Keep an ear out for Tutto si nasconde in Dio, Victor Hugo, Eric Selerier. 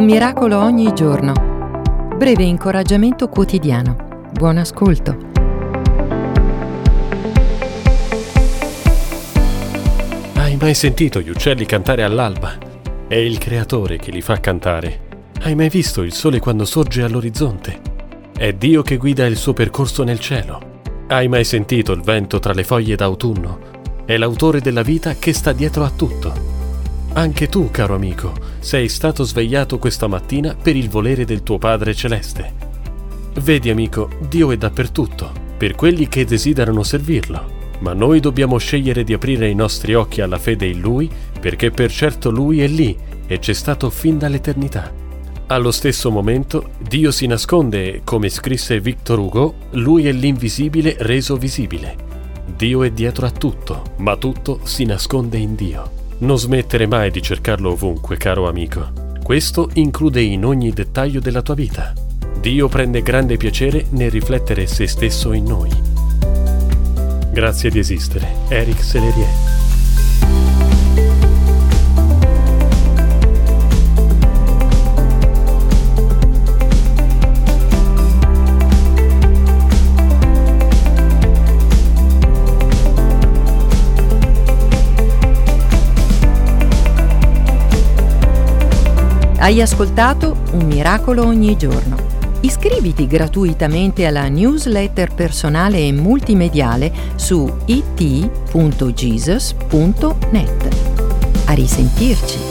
Un miracolo ogni giorno. Breve incoraggiamento quotidiano. Buon ascolto. Hai mai sentito gli uccelli cantare all'alba? È il Creatore che li fa cantare. Hai mai visto il sole quando sorge all'orizzonte? È Dio che guida il suo percorso nel cielo. Hai mai sentito il vento tra le foglie d'autunno? È l'autore della vita che sta dietro a tutto. Anche tu, caro amico, sei stato svegliato questa mattina per il volere del tuo Padre Celeste. Vedi, amico, Dio è dappertutto, per quelli che desiderano servirlo. Ma noi dobbiamo scegliere di aprire i nostri occhi alla fede in Lui, perché per certo Lui è lì e c'è stato fin dall'eternità. Allo stesso momento, Dio si nasconde e, come scrisse Victor Hugo, Lui è l'invisibile reso visibile. Dio è dietro a tutto, ma tutto si nasconde in Dio. Non smettere mai di cercarlo ovunque, caro amico. Questo include in ogni dettaglio della tua vita. Dio prende grande piacere nel riflettere se stesso in noi. Grazie di esistere, Eric Selerier. Hai ascoltato Un miracolo ogni giorno. Iscriviti gratuitamente alla newsletter personale e multimediale su it.jesus.net. A risentirci!